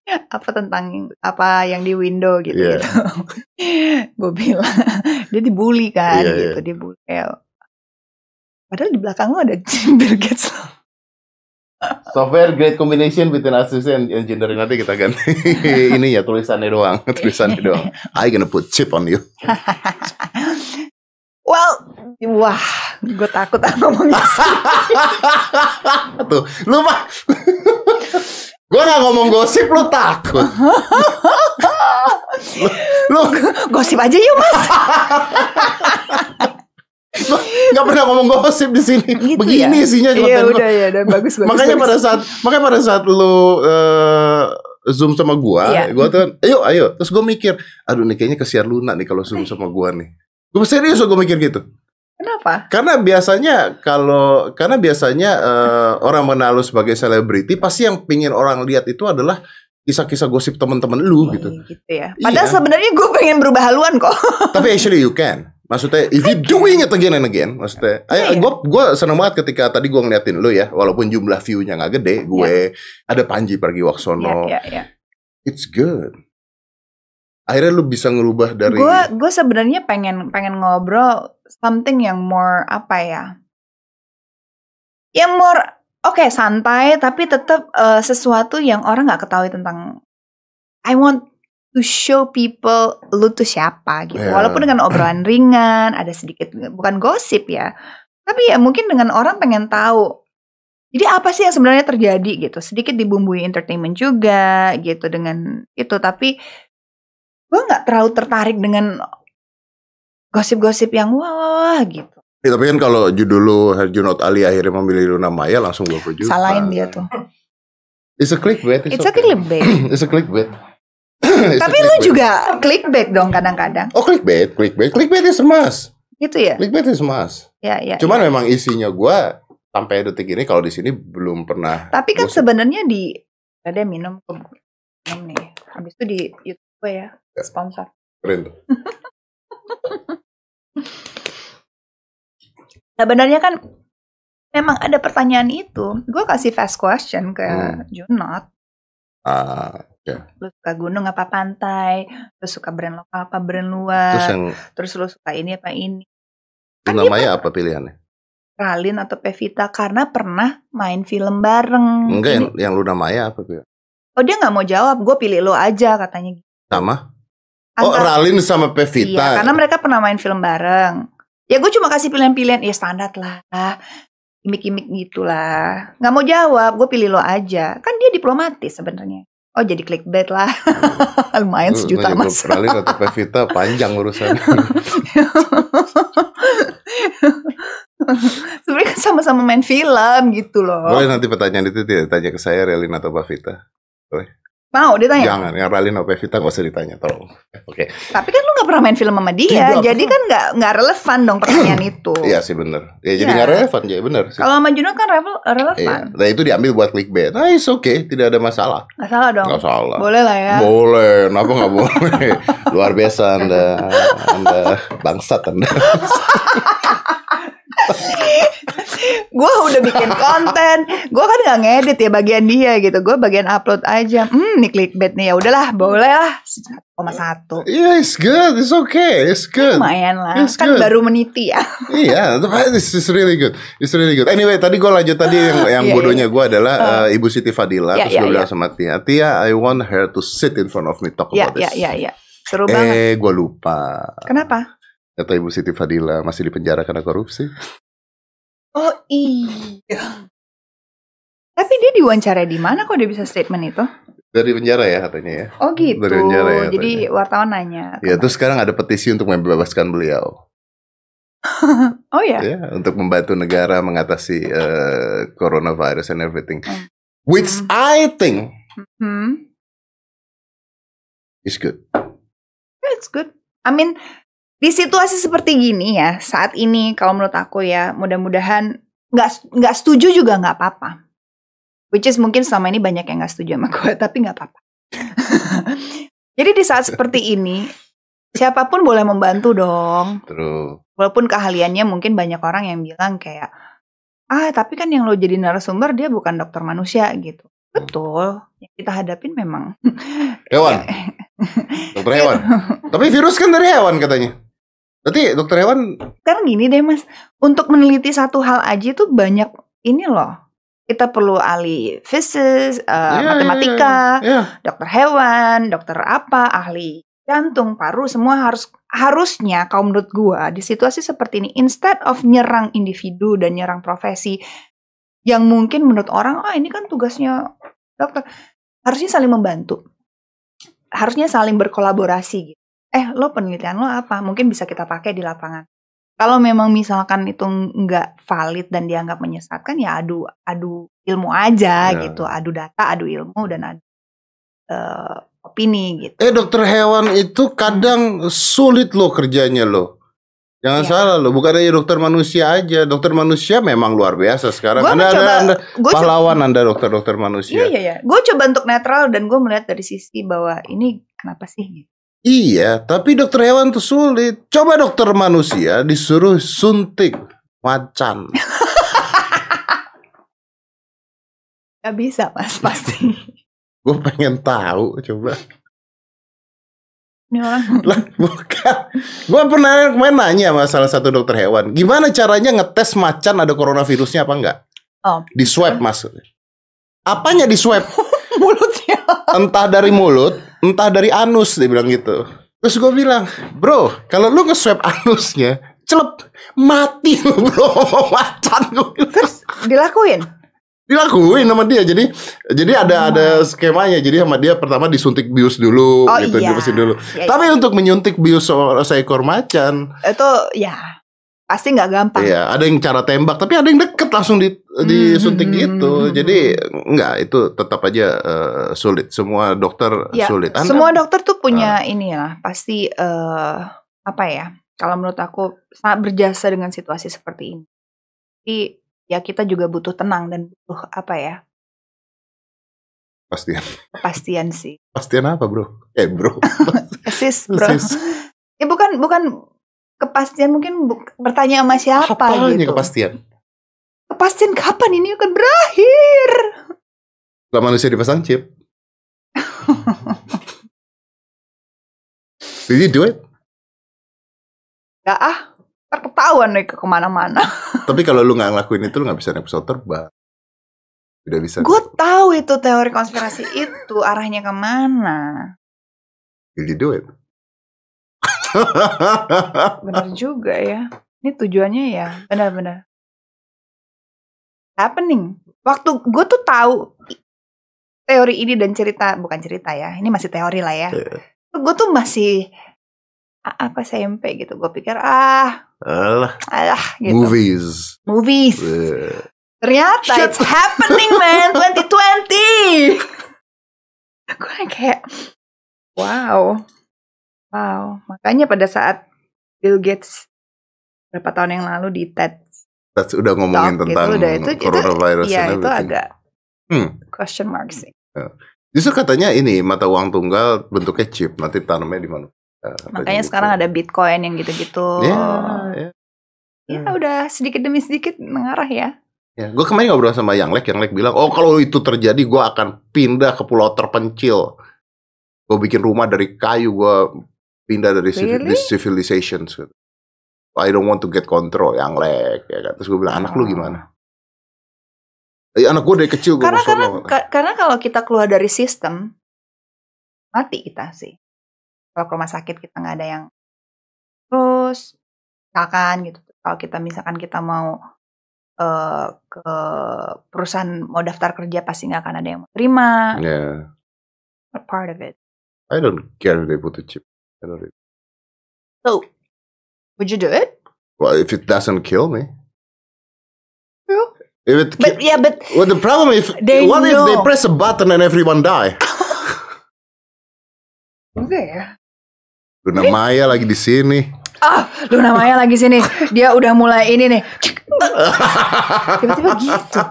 Apa tentang apa yang di window gitu yeah. gitu, gue bilang dia dibully kan yeah, gitu yeah. dia bully. Padahal di belakang lo ada Bill Gates. Software great combination between artificial and engineering, nanti kita ganti ini ya tulisannya doang, tulisannya doang. I gonna put chip on you. Well, wah, gue takut ngomongnya. Tuh, lupa. Gue gak ngomong gosip, lo takut. Lo gosip aja yuk mas. Gak pernah ngomong gosip di sini. Gitu begini ya? Isinya konten. Iya udah ya, dan bagus bagus. Makanya bagus. pada saat, makanya pada saat lo uh, zoom sama gue, yeah. gue tuh, ayo ayo. Terus gue mikir, aduh nih kayaknya kesian Luna nih kalau zoom sama gue nih. Gue serius, gue mikir gitu. Kenapa? Karena biasanya kalau karena biasanya uh, orang mengenal lu sebagai selebriti, pasti yang pingin orang lihat itu adalah kisah-kisah gosip teman-teman lu. Wih, gitu. Gitu ya. Padahal iya. Sebenarnya gue pengen berubah haluan kok. Tapi actually you can. Maksudnya if you doing it again and again, maksudnya. Yeah, yeah. Gue gue seneng banget ketika tadi gue ngeliatin lu ya, walaupun jumlah view-nya nggak gede, gue yeah. ada Panji Pergi Waksono. Yeah, yeah, yeah. It's good. Akhirnya lu bisa ngerubah dari gue. Gue sebenarnya pengen pengen ngobrol something yang more apa ya, yang more oke okay, santai tapi tetap uh, sesuatu yang orang nggak ketahui tentang. I want to show people lu tuh siapa gitu. Yeah. Walaupun dengan obrolan ringan, ada sedikit bukan gosip ya, tapi ya mungkin dengan orang pengen tahu. Jadi apa sih yang sebenarnya terjadi gitu? Sedikit dibumbui entertainment juga gitu dengan itu, tapi gue gak terlalu tertarik dengan gosip-gosip yang wah gitu ya. Tapi kan kalau judul lu Herjunot Ali akhirnya memilih Luna Maya, langsung gue perjuang. Salahin dia tuh. It's a clickbait. It's, it's okay. a clickbait It's a clickbait It's Tapi a clickbait. Lu juga clickbait dong kadang-kadang. Oh clickbait Clickbait Clickbait is emas. Gitu ya. Clickbait is emas ya, ya, cuman ya. Memang isinya gue sampai detik ini kalau di sini belum pernah. Tapi kan sebenarnya di ada minum minum nih. Habis itu di YouTube gue ya sponsor. Keren tuh. Sebenarnya kan memang ada pertanyaan itu. Gue kasih fast question ke hmm. Junot. Ah, okay. Lu suka gunung apa pantai? Lu suka brand lokal apa brand luar? Terus, yang... Terus lu suka ini apa ini? Kan namanya apa pilihannya? Raline atau Pevita karena pernah main film bareng. Enggak yang, yang Luna Maya apa tuh? Oh dia nggak mau jawab. Gue pilih lo aja katanya. Sama? Oh antara, Raline sama Pevita. Iya, karena mereka pernah main film bareng. Ya gue cuma kasih pilihan-pilihan. Ya standar lah, gimik-gimik gitulah. Nggak mau jawab, gue pilih lo aja. Kan dia diplomatis sebenarnya. Oh jadi clickbait lah. Lumayan uh, sejuta mas. Raline atau Pevita panjang urusan. Sebenarnya kan sama-sama main film gitu loh. Boleh nanti pertanyaan itu tidak tanya ke saya Raline atau Pevita. Boleh. Mau ditanya? Jangan, yang Raline atau Pevita gak usah ditanya. Tolong. Oke. Okay. Tapi kan lu gak pernah main film sama dia, tidak. Jadi kan gak, gak relevan dong pertanyaan itu. Iya sih bener. Ya jadi ya. Gak relevan, jadi bener sih. Kalau sama Juno kan relevan. Iya. Nah itu diambil buat clickbait. Nah it's okay, tidak ada masalah. Gak salah dong. Gak salah. Boleh lah ya. Boleh, kenapa gak boleh? Luar biasa anda, anda bangsat anda. Gue udah bikin konten, gue kan nggak ngedit ya bagian dia gitu, gue bagian upload aja. Hmm, nih clickbait nih ya udahlah, boleh lah. satu koma satu Yeah, it's good, it's okay, it's good. Lumayan lah, it's kan good. Baru meniti ya. Iya, yeah, this is really good, it's really good. Anyway, tadi gue lanjut tadi yang yang yeah, bodohnya yeah. gue adalah uh, Ibu Siti Fadilah, yeah, terus yeah, gue bilang yeah. sama Tia, Tia, I want her to sit in front of me talk yeah, about yeah, this. Iya, iya, iya, seru eh, banget. Eh, gue lupa. Kenapa? Atau Ibu Siti Fadilah masih dipenjara karena korupsi. Oh iya. Tapi dia diwawancara di mana kok dia bisa statement itu? Dari penjara ya katanya ya. Oh gitu. Dari penjara ya. Jadi katanya. Wartawan nanya. Ya terus sekarang ada petisi untuk membebaskan beliau. Oh ya? Ya. Untuk membantu negara mengatasi uh, coronavirus and everything. Hmm. Which hmm. I think hmm. is good. Yeah, it's good. I mean. Di situasi seperti gini ya, saat ini kalau menurut aku ya, mudah-mudahan nggak nggak setuju juga nggak apa-apa. Which is mungkin selama ini banyak yang nggak setuju sama gue, tapi nggak apa-apa. Jadi di saat seperti ini, siapapun boleh membantu dong. True. Walaupun keahliannya mungkin banyak orang yang bilang kayak, ah tapi kan yang lo jadi narasumber dia bukan dokter manusia gitu. Betul, yang kita hadapin memang hewan. Dokter hewan. Tapi virus kan dari hewan katanya. Berarti dokter hewan. Sekarang gini deh mas, untuk meneliti satu hal aja tuh banyak ini loh. Kita perlu ahli fisik, uh, yeah, matematika, yeah, yeah. dokter hewan, dokter apa, ahli jantung, paru, semua harus harusnya kalau menurut gua di situasi seperti ini instead of nyerang individu dan nyerang profesi yang mungkin menurut orang ah oh, ini kan tugasnya dokter, harusnya saling membantu. Harusnya saling berkolaborasi gitu. Eh lo penelitian lo apa? Mungkin bisa kita pakai di lapangan. Kalau memang misalkan itu nggak valid dan dianggap menyesatkan ya adu adu ilmu aja ya. Gitu. Adu data, adu ilmu dan adu uh, opini gitu. Eh dokter hewan itu kadang sulit lo kerjanya lo. Jangan ya. salah loh, bukan hanya dokter manusia aja. Dokter manusia memang luar biasa sekarang. Gua anda, mencoba, anda, anda pahlawan anda dokter-dokter manusia. Iya, iya, iya. Gue coba untuk netral dan gue melihat dari sisi bahwa ini kenapa sih? Iya, tapi dokter hewan tuh sulit. Coba dokter manusia disuruh suntik macan. Gak bisa mas, pasti. Gue pengen tahu, coba. Ini orang lah, bukan. Gue pernah kemarin nanya sama salah satu dokter hewan, gimana caranya ngetes macan ada coronavirusnya apa enggak? Oh. Di swab mas. Apanya di swab? Mulutnya. Entah dari mulut, entah dari anus, dia bilang gitu. Terus gue bilang, bro, kalau lu nge-swab anusnya, celep, mati lu bro, macan. Terus dilakuin. Dilakuin sama dia, jadi jadi ada oh. ada skemanya. Jadi sama dia pertama disuntik bius dulu, oh, gitu, iya. dibersihin dulu. Ya, tapi iya. untuk menyuntik bius seekor macan itu ya pasti nggak gampang. Iya, ada yang cara tembak, tapi ada yang deket langsung di, disuntik mm-hmm. gitu. Jadi nggak, itu tetap aja uh, sulit. Semua dokter ya, sulit. Anda, semua dokter tuh punya uh, ini lah, pasti uh, apa ya? Kalau menurut aku sangat berjasa dengan situasi seperti ini. Jadi ya kita juga butuh tenang dan butuh apa ya? Pastian. Pastian sih. Pastian apa bro? Eh bro. Sis bro. Sis. Ya bukan bukan kepastian, mungkin bu- bertanya sama siapa apanya gitu. Apanya kepastian? Kepastian kapan ini akan berakhir? Lah manusia dipasang chip. Did you do it? Gak ah. Terketahuan nih ke kemana-mana. Tapi kalau lu gak ngelakuin itu, lu gak bisa naik pesawat terbang. Tidak bisa. Gue tahu itu teori konspirasi itu arahnya kemana. Did you do it? Bener juga ya. Ini tujuannya ya. Benar-benar. Happening. Waktu gue tuh tahu teori ini dan cerita, bukan cerita ya, ini masih teori lah ya. Yeah. Gue tuh masih apa S M P gitu. Gue pikir ah Alah, alah gitu. Movies, movies. Uh. Ternyata Shit. It's happening, man. twenty twenty. Gue kayak, wow, wow. Makanya pada saat Bill Gates berapa tahun yang lalu di TED, That's udah ngomongin talk, tentang gitu, itu, coronavirus, ya itu agak hmm. question mark sih. Justru katanya ini mata uang tunggal bentuknya chip, nanti tanamnya di mana? Makanya gitu. Sekarang ada Bitcoin yang gitu-gitu. Ya, ya. ya udah sedikit demi sedikit mengarah ya. Ya, gue kemarin ngobrol sama Yang Le, Yang Le bilang, oh kalau itu terjadi gue akan pindah ke pulau terpencil. Gue bikin rumah dari kayu, gue pindah dari really? civilizations. I don't want to get control, Yang Le. Ya, terus gue bilang, anak oh. lu gimana? Ya, anak gue dari kecil. Gua karena karena, ka- karena kalau kita keluar dari sistem, mati kita sih. Kalau ke rumah sakit kita nggak ada yang terus misalkan gitu. Kalau kita misalkan kita mau uh, ke perusahaan mau daftar kerja pasti nggak akan ada yang mau terima. Yeah. Not part of it. I don't care if they put a chip. I don't really. So, would you do it? Well, if it doesn't kill me. Yeah. If it ki- but yeah, but well, the problem is, what know. if they press a button and everyone die? Enggak ya. Luna Maya lagi di sini. Ah, oh, Luna Maya lagi sini. Dia udah mulai ini nih. Tiba-tiba gitu.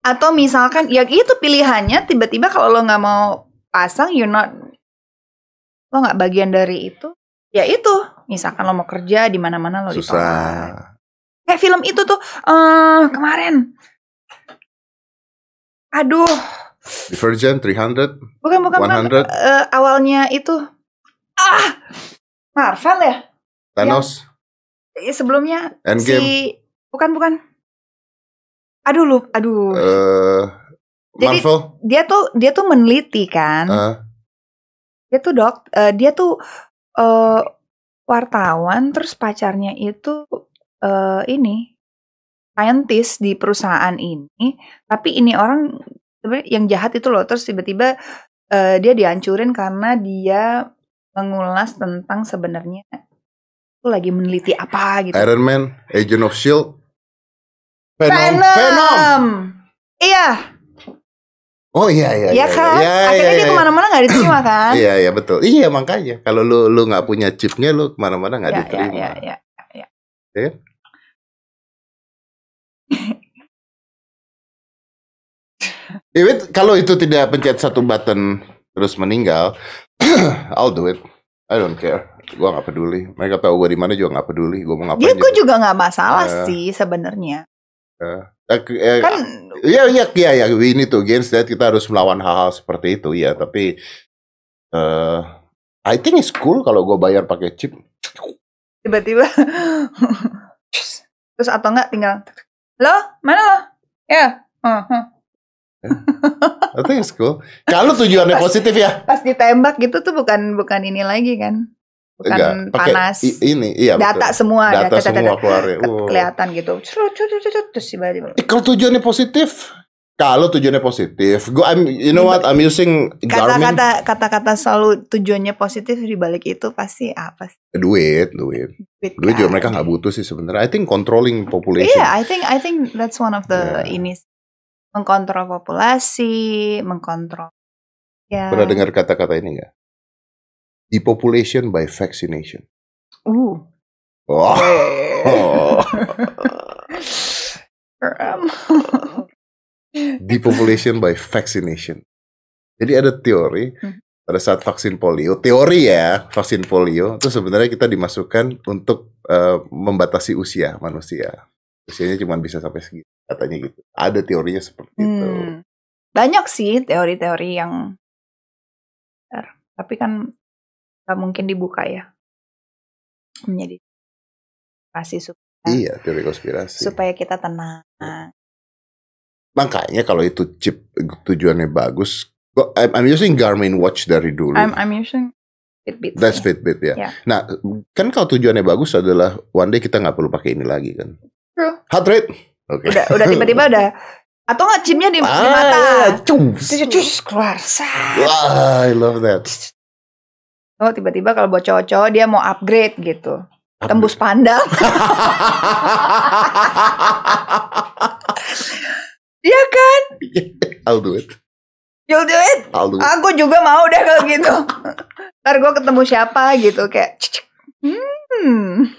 Atau misalkan, ya itu pilihannya. Tiba-tiba kalau lo nggak mau pasang, you not, lo nggak bagian dari itu. Ya itu. Misalkan lo mau kerja di mana-mana lo ditolak. Susah. Kayak film itu tuh uh, kemarin. Aduh. Divergent, three hundred, bukan, bukan, one hundred. Bukan, uh, awalnya itu ah Marvel ya, Thanos yang, sebelumnya Endgame. Si bukan bukan aduh lu aduh uh, jadi Marvel? dia tuh dia tuh meneliti kan uh. dia tuh dok uh, dia tuh uh, wartawan, terus pacarnya itu uh, ini scientist di perusahaan ini, tapi ini orang yang jahat itu loh. Terus tiba-tiba uh, dia dihancurin karena dia mengulas tentang sebenarnya itu lagi meneliti apa gitu. Iron Man, Agent of Shield, Venom, Venom. Venom. Iya. Oh iya iya. Ya kan. Iya, iya, akhirnya iya, dia kemana-mana nggak diterima kan? Iya iya betul. Iya makanya kalau lu lu nggak punya chipnya lu kemana-mana nggak iya, diterima. Iya iya iya. Iya. Eh? It, kalau itu tidak pencet satu button terus meninggal, I'll do it. I don't care. Gua nggak peduli. Mereka tahu gua di mana juga nggak peduli. Gua mau ngapain? Ya gua juga nggak masalah uh, sih sebenarnya. Uh, eh, kan ya ya ya ya ini tuh games that kita harus melawan hal-hal seperti itu ya, tapi uh, I think it's cool kalau gue bayar pakai chip tiba-tiba terus atau enggak tinggal lo mana lo ya yeah. uh -huh. I think it's cool kalau tujuannya pas, positif ya pas ditembak gitu tuh bukan bukan ini lagi kan. Bukan enggak, panas ini, iya, data betul. Semua data, data semua data, keluar ya. Ke, kelihatan gitu curut, curut, curut, terus tiba-tiba. Kalau tujuannya positif kalau tujuannya positif gua I'm, you know what I'm using Garmin kata-kata kata-kata selalu tujuannya positif dibalik itu pasti apa sih duit duit duit, duit juga mereka nggak butuh sih sebenarnya I think controlling population yeah I think I think that's one of the yeah. Ini mengkontrol populasi mengkontrol ya yeah. Pernah dengar kata-kata ini nggak? Depopulation by vaccination. Uh. Oh. Oh. Depopulation by vaccination. Jadi ada teori pada saat vaksin polio, teori ya vaksin polio itu sebenarnya kita dimasukkan untuk uh, membatasi usia manusia. Usianya cuma bisa sampai segitu katanya gitu. Ada teorinya seperti hmm. itu. Banyak sih teori-teori yang, tapi kan gak mungkin dibuka ya menjadi kasih supaya iya teori konspirasi supaya kita tenang. Makanya kalau itu chip tujuannya bagus, I'm using Garmin watch dari dulu. I'm, I'm using Fitbit. That's ya. Fitbit ya. Yeah. Nah kan kalau tujuannya bagus adalah one day kita nggak perlu pakai ini lagi kan. True. Heart rate. Oke. Okay. Udah udah tiba-tiba udah. Atau nggak chipnya di, ah, di mata. Yeah. Cus cus keluar. Wah, I love that. Oh tiba-tiba kalau buat cowok-cowok dia mau upgrade gitu, upgrade. Tembus pandang. Iya kan? I'll do it. You'll do it. I'll do it. Aku juga mau deh kalau gitu. Ntar gue ketemu siapa gitu kayak. Hmm.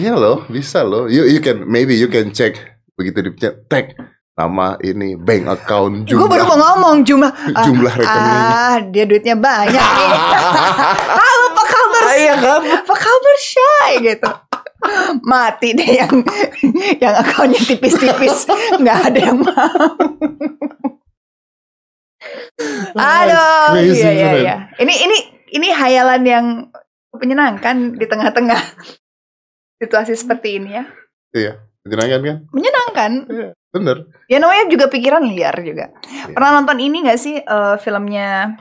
Iya loh, bisa loh. You you can maybe you can check begitu dipencet tag. Nama ini bank account jumlah. Gue baru mau ngomong jumlah uh, jumlah rekening. Ah, dia duitnya banyak nih. Halo Pak Kabar. Iya kan? Pak Kabar Syai gitu. Mati deh yang yang akunnya tipis-tipis, nggak ada yang mau. Aduh, iya iya iya. Ini ini ini hayalan yang menyenangkan di tengah-tengah situasi seperti ini ya. Iya. Menyenangkan kan? Menyenangkan. Iya, bener. Ya namanya juga pikiran liar juga. Iya. Pernah nonton ini gak sih uh, filmnya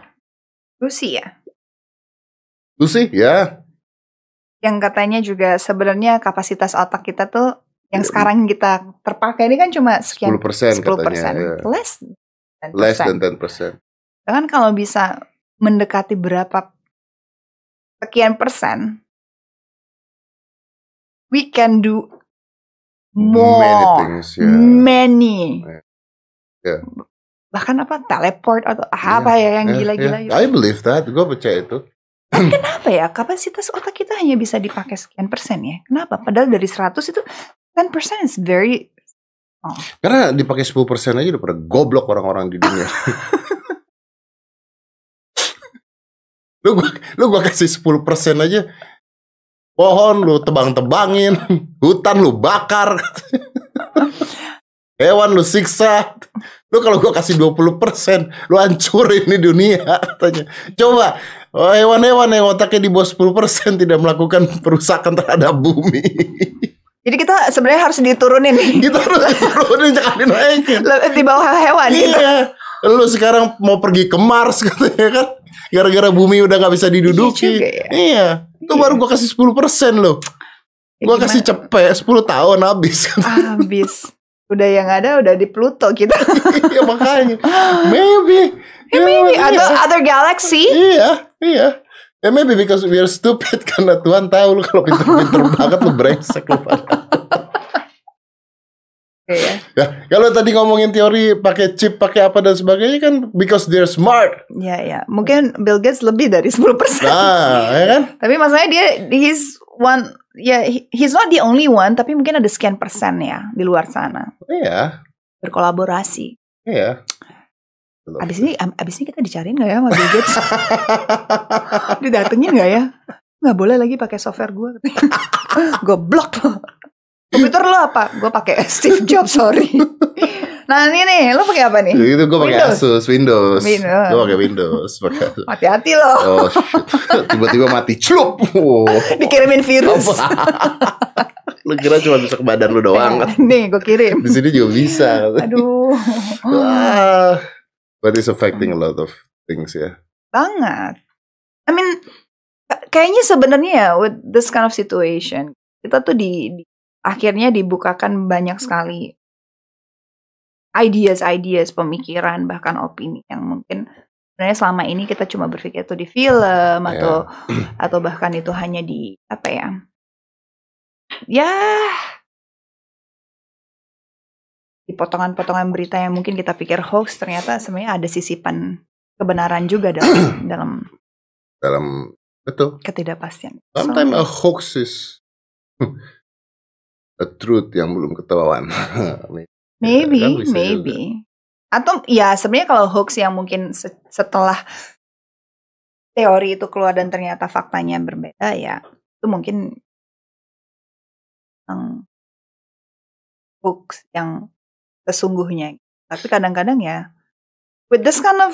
Lucy ya? Lucy ya. Yang katanya juga sebenarnya kapasitas otak kita tuh yang ya. Sekarang kita terpakai ini kan cuma sekian sepuluh persen, sepuluh persen katanya. Ya. Less than Less than ten percent. Kan kalau bisa mendekati berapa sekian persen we can do more, many things, yeah. Many. Yeah. Bahkan apa teleport atau apa yeah, ya yang gila-gila yeah, yeah. I believe that, gue percaya itu. Tapi kenapa ya kapasitas otak kita hanya bisa dipakai sekian persen ya? Kenapa? Padahal dari seratus itu ten percent is very. Oh. Karena dipakai sepuluh persen aja udah pada goblok orang-orang di dunia. Lu gua, lu gua kasih sepuluh persen aja. Pohon lu tebang-tebangin, hutan lu bakar, hewan lu siksa. Lu kalau gua kasih dua puluh persen, lu hancurin nih dunia katanya. Coba hewan-hewan yang otaknya di bawah sepuluh persen tidak melakukan perusakan terhadap bumi. Jadi kita sebenarnya harus diturunin. Kita harus diturunin jangan dinaikin. Di bawah hewan. Iya. Lu sekarang mau pergi ke Mars katanya kan. Gara-gara bumi udah gak bisa diduduki. Iya, ya. Iya. Itu iya. Baru gue kasih sepuluh persen loh. Gue ya, kasih cepet sepuluh tahun habis. Habis. Udah yang ada udah di Pluto kita. Iya makanya. Maybe. Yeah, maybe. Yeah. Atau other galaxy. Iya. Iya. Yeah, maybe because we are stupid. Karena Tuhan tahu lu kalau pinter-pinter banget lu brengsek. Lu Ya. Ya, kalau tadi ngomongin teori pakai chip, pakai apa dan sebagainya kan, because they're smart. Ya ya, mungkin Bill Gates lebih dari sepuluh persen. Nah, ya kan? Tapi masalahnya dia he's one, ya yeah, he's not the only one, tapi mungkin ada sekian persen ya di luar sana. Iya. Berkolaborasi. Iya. Abis ini abis ini kita dicariin nggak ya sama Bill Gates? Didatengin nggak ya? Nggak boleh lagi pakai software gue. Gue blok loh. Komputer lo apa? Gue pakai Steve Jobs, sorry. Nah ini nih, lo pakai apa nih? Itu gue pakai Asus, Windows. Windows. Gue pakai Windows. Pake... Hati-hati lo. Oh, tiba-tiba mati, celup. Oh. Dikirimin virus. Lo kira cuma bisa ke badan lo doang? Eh, nih, gue kirim. Di sini juga bisa. Aduh. Wah. But it's affecting a lot of things ya. Banget. I mean, kayaknya sebenarnya ya, with this kind of situation, kita tuh di, di akhirnya dibukakan banyak sekali ideas-ideas, pemikiran, bahkan opini yang mungkin sebenarnya selama ini kita cuma berpikir itu di film atau yeah. atau bahkan itu hanya di apa ya? Ya di potongan-potongan berita yang mungkin kita pikir hoax, ternyata sebenarnya ada sisipan kebenaran juga dalam dalam dalam betul ketidakpastian. Sometimes so, a hoax is a truth yang belum ketahuan. Maybe, ya, kan maybe. Juga. Atau ya sebenarnya kalau hoax yang mungkin setelah teori itu keluar dan ternyata faktanya berbeda ya, itu mungkin um, hoax yang sesungguhnya. Tapi kadang-kadang ya, with this kind of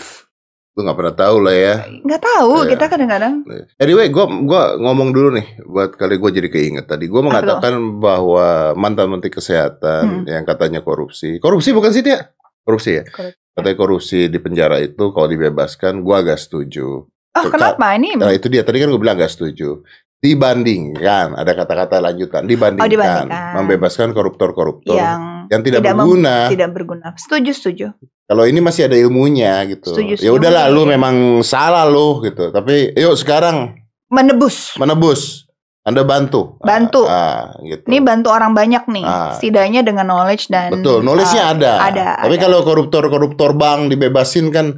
lu nggak pernah tahu lah ya. Nggak tahu ya. Kita kadang-kadang. Anyway, gue gue ngomong dulu nih buat kali gue jadi keinget tadi. Gue mengatakan Aduh. bahwa mantan menteri kesehatan hmm. yang katanya korupsi, korupsi bukan sih dia? Korupsi ya. Korupsi. Katanya korupsi di penjara itu kalau dibebaskan, gue agak setuju. Oh K- kenapa ini? Nah itu dia tadi kan gue bilang agak setuju. Dibandingkan, ada kata-kata lanjutan. Dibandingkan, oh, dibandingkan. Membebaskan koruptor-koruptor yang, yang tidak, tidak berguna. Mem- tidak berguna. Setuju, setuju. Kalau ini masih ada ilmunya gitu. Ya udahlah, lu memang salah lu gitu. Tapi yuk sekarang menebus. Menebus. Anda bantu. Bantu. Ah, ah, gitu. Ini bantu orang banyak nih. Ah. Setidaknya dengan knowledge dan betul, knowledge-nya uh, ada. ada. Tapi ada. Kalau koruptor-koruptor bank dibebasin kan,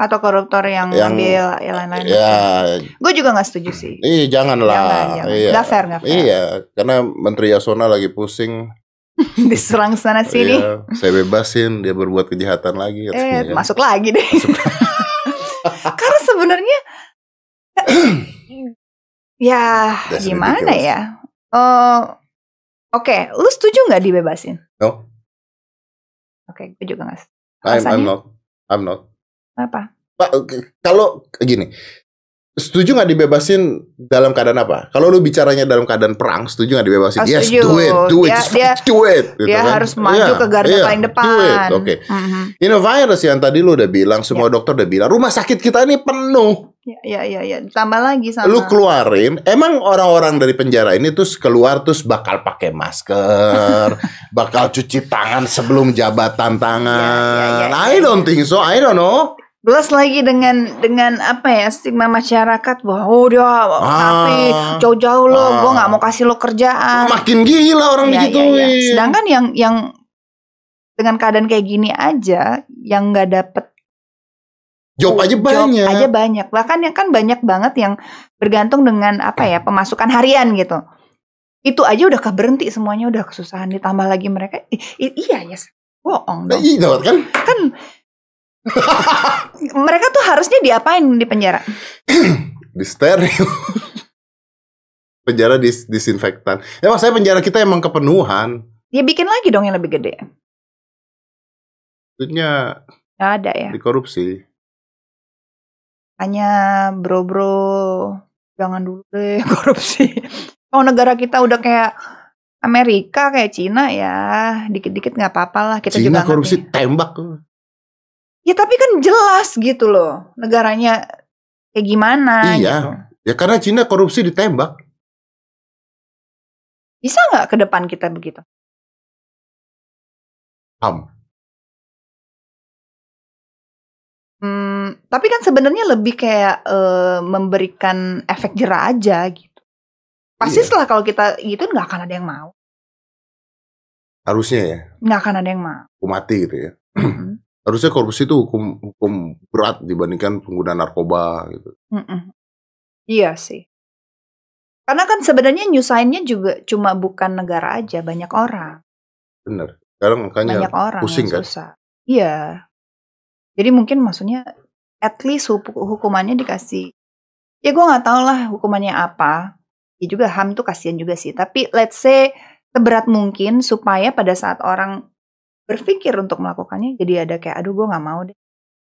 atau koruptor yang ngambil yang lain-lain. Iya. Gue juga nggak setuju sih. Iya, janganlah. Jangan, jangan. Iya. Gak fair, gak fair. Iya, karena Menteri Yasona lagi pusing. Diserang sana sini. Iya, saya bebasin, dia berbuat kejahatan lagi. Eh, ya. Masuk lagi deh. Masuk. Karena sebenarnya, ya that's gimana ridiculous. Ya? Uh, Oke, okay. Lu setuju nggak dibebasin? No. Oke, okay, gue juga nggak. I'm, I'm not. I'm not. Apa? Pak, kalau gini, setuju nggak dibebasin dalam keadaan apa? Kalau lu bicaranya dalam keadaan perang, setuju nggak dibebasin? Oh, yes, setuju. do it, do it, dia, just dia, do it. Gitu dia kan? Harus maju yeah, ke garda yeah, paling depan. Do it, oke. Okay. Mm-hmm. Ini virus yang tadi lu udah bilang, semua yeah. dokter udah bilang, rumah sakit kita ini penuh. Ya, ya, ya, tambah lagi sama. Lu keluarin, emang orang-orang dari penjara ini terus keluar terus bakal pakai masker, bakal cuci tangan sebelum jabatan tangan. Ya, ya, ya, I ya, don't ya. think so, I don't know. Plus lagi dengan dengan apa ya stigma masyarakat bahwa oh dia tapi ah, jauh-jauh lo, ah, gue nggak mau kasih lo kerjaan. Makin gila orang ya, digituin. Ya, ya. Sedangkan yang yang dengan keadaan kayak gini aja, yang nggak dapet job aja banyak. Job aja banyak. Bahkan yang kan banyak banget yang bergantung dengan apa ya pemasukan harian gitu. Itu aja udah keberhenti semuanya, udah kesusahan ditambah lagi mereka. I- i- iya ya, yes. bohong dong. Iya kan? Kan mereka tuh harusnya diapain di penjara? Di steril. Penjara dis- disinfektan. Ya maksudnya penjara kita emang kepenuhan. Ya bikin lagi dong yang lebih gede. Maksudnya nggak ada ya. Dikorupsi. Hanya bro-bro, jangan dulu deh korupsi. Kalau oh, negara kita udah kayak Amerika, kayak Cina ya, dikit-dikit nggak apa-apa lah. Kita Cina juga korupsi nih. Tembak. Ya tapi kan jelas gitu loh, negaranya kayak gimana. Iya, gitu. Ya karena Cina korupsi ditembak. Bisa nggak ke depan kita begitu? Ham. Hmm, tapi kan sebenarnya lebih kayak uh, memberikan efek jera aja gitu. Pasti iya. Setelah kalau kita gitu nggak akan ada yang mau. Harusnya ya. Nggak akan ada yang mau. Hukum mati gitu ya. Mm-hmm. Harusnya korupsi itu hukum hukum berat dibandingkan penggunaan narkoba gitu. Mm-mm. Iya sih. Karena kan sebenarnya nyusahinnya juga cuma bukan negara aja, banyak orang. Bener. Sekarang makanya banyak orang pusing kan. Susah. Iya. Jadi mungkin maksudnya at least hukumannya dikasih. Ya gue nggak tahu lah hukumannya apa. Ya juga H A M tuh kasihan juga sih. Tapi let's say seberat mungkin supaya pada saat orang berpikir untuk melakukannya jadi ada kayak aduh gue nggak mau deh.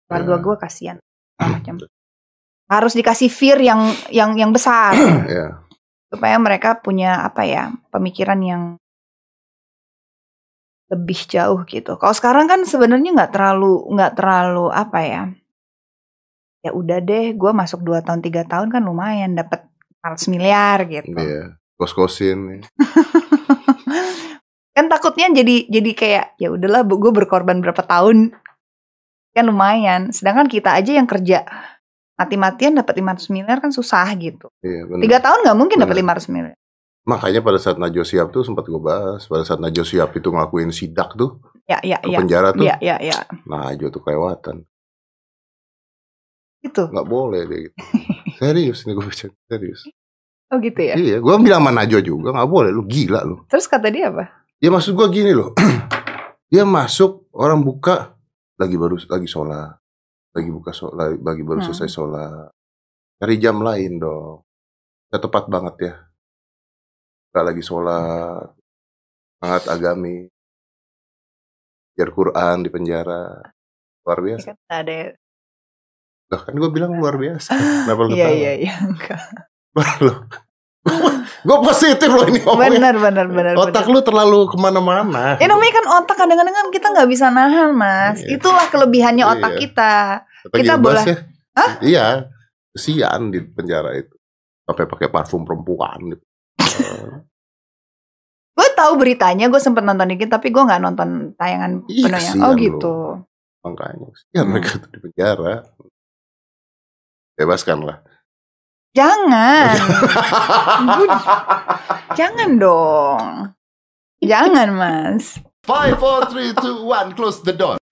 Keluarga hmm. gue kasihan. Macam. Harus dikasih fear yang yang yang besar. Yeah. Supaya mereka punya apa ya pemikiran yang lebih jauh gitu. Kalau sekarang kan sebenarnya nggak terlalu nggak terlalu apa ya. Ya udah deh, gue masuk dua tahun tiga tahun kan lumayan dapat seratus miliar gitu. Iya, kos-kosin. Kan takutnya jadi jadi kayak ya udahlah gue berkorban berapa tahun kan lumayan. Sedangkan kita aja yang kerja mati-matian dapat lima ratus miliar kan susah gitu. Iya, benar. tiga tahun nggak mungkin dapat lima ratus miliar. Makanya pada saat Najwa Shihab tuh sempat gue bahas, pada saat Najwa Shihab itu ngelakuin sidak tuh, ya, ya, ke ya. penjara tuh, ya, ya, ya. Nah Najwa tuh kelewatan. Itu nggak boleh deh gitu. Serius nih gue bicara serius. Oh gitu ya? Iya, gue bilang sama Najwa juga nggak boleh, lu gila lu. Terus kata dia apa? Ya maksud gue gini loh, dia masuk orang buka lagi baru lagi sholat, lagi buka sholat, lagi baru hmm. selesai sholat, cari jam lain dong. Gak tepat banget ya, gak lagi sholat, banget agami, biar Quran di penjara, luar biasa. Ada. Loh, kan gue bilang luar biasa. Kenapa lu ketawa? Iya, iya, iya, enggak. Gue positif loh ini omongnya. Benar, benar, benar. Otak bener. Lu terlalu kemana-mana. Ya namanya kan otak kadang-kadang kita gak bisa nahan, Mas. Iya. Itulah kelebihannya iya. otak kita. Otak kita boleh. Ya. Hah? Iya, kesian di penjara itu. Sampai pakai parfum perempuan gitu. Gue tahu beritanya, gue sempet nonton dikit. Tapi gue gak nonton tayangan iya, penuhnya. Oh gitu loh. Makanya kesian hmm. mereka tuh di penjara. Bebaskanlah. Jangan. Jangan dong. Jangan, Mas. five, four, three, two, one, close the door.